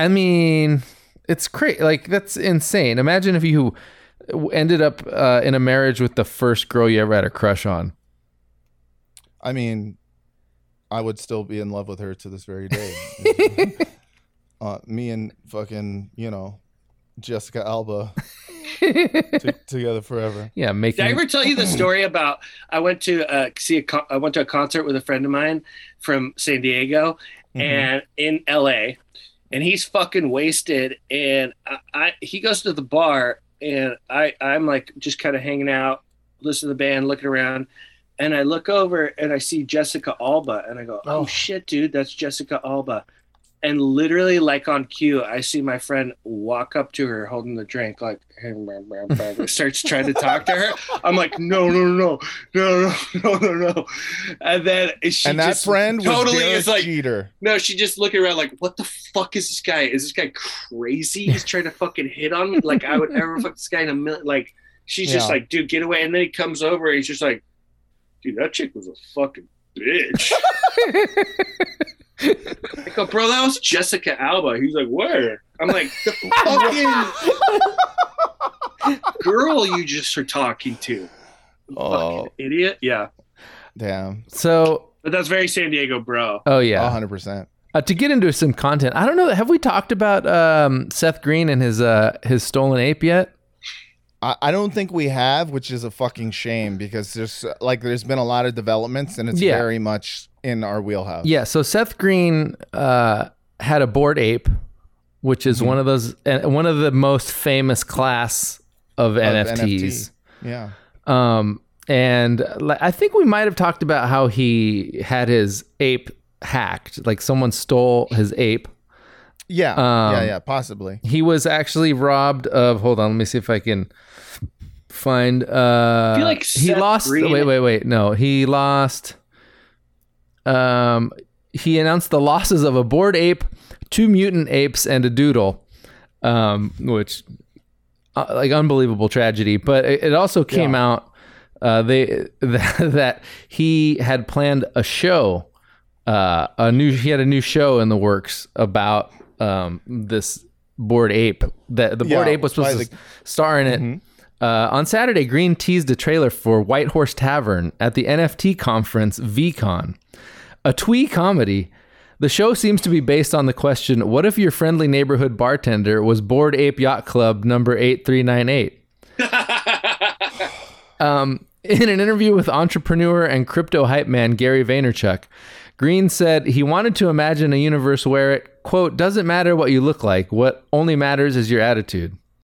I mean, it's crazy. Like, that's insane. Imagine if you ended up in a marriage with the first girl you ever had a crush on. I mean, I would still be in love with her to this very day. Me and fucking, you know, Jessica Alba together forever. Yeah, making. Did I ever tell you the story about I went to I went to a concert with a friend of mine from San Diego, mm-hmm. and in LA, and he's fucking wasted, and he goes to the bar, and I'm like just kind of hanging out, listening to the band, looking around. And I look over and I see Jessica Alba and I go, oh shit, dude, that's Jessica Alba. And literally like on cue, I see my friend walk up to her holding the drink, like, hey, starts trying to talk to her. I'm like, no. And then that friend totally was like, Jeter. No, she just looking around like, what the fuck is this guy? Is this guy crazy? He's trying to fucking hit on me. Like I would ever fuck this guy in a minute. Like, she's just like, dude, get away. And then he comes over and he's just like, dude, that chick was a fucking bitch. I go, bro, that was Jessica Alba. He's like, where? I'm like, the fucking girl you just are talking to. Oh. Fucking idiot. Yeah. Damn. So. But that's very San Diego, bro. Oh, yeah. 100%. To get into some content, I don't know. Have we talked about Seth Green and his stolen ape yet? I don't think we have, which is a fucking shame because there's been a lot of developments and it's very much in our wheelhouse. Yeah. So Seth Green had a Bored Ape, which is one of the most famous class of NFTs. NFT. Yeah. And I think we might have talked about how he had his ape hacked. Like someone stole his ape. Yeah. Yeah. Possibly. He was actually robbed of. Hold on. Let me see if I can find. I feel like he lost. Green. Wait. No, he lost. He announced the losses of a Bored Ape, 2 mutant apes, and a doodle, which like unbelievable tragedy. But it also came out that he had planned a show. He had a new show in the works about. This Bored Ape that the Bored Ape was supposed to star in it. Mm-hmm. On Saturday, Green teased a trailer for White Horse Tavern at the NFT conference VCon, a twee comedy. The show seems to be based on the question, what if your friendly neighborhood bartender was Bored Ape Yacht Club number 8398? In an interview with entrepreneur and crypto hype man Gary Vaynerchuk, Green said he wanted to imagine a universe where it, quote, doesn't matter what you look like. What only matters is your attitude.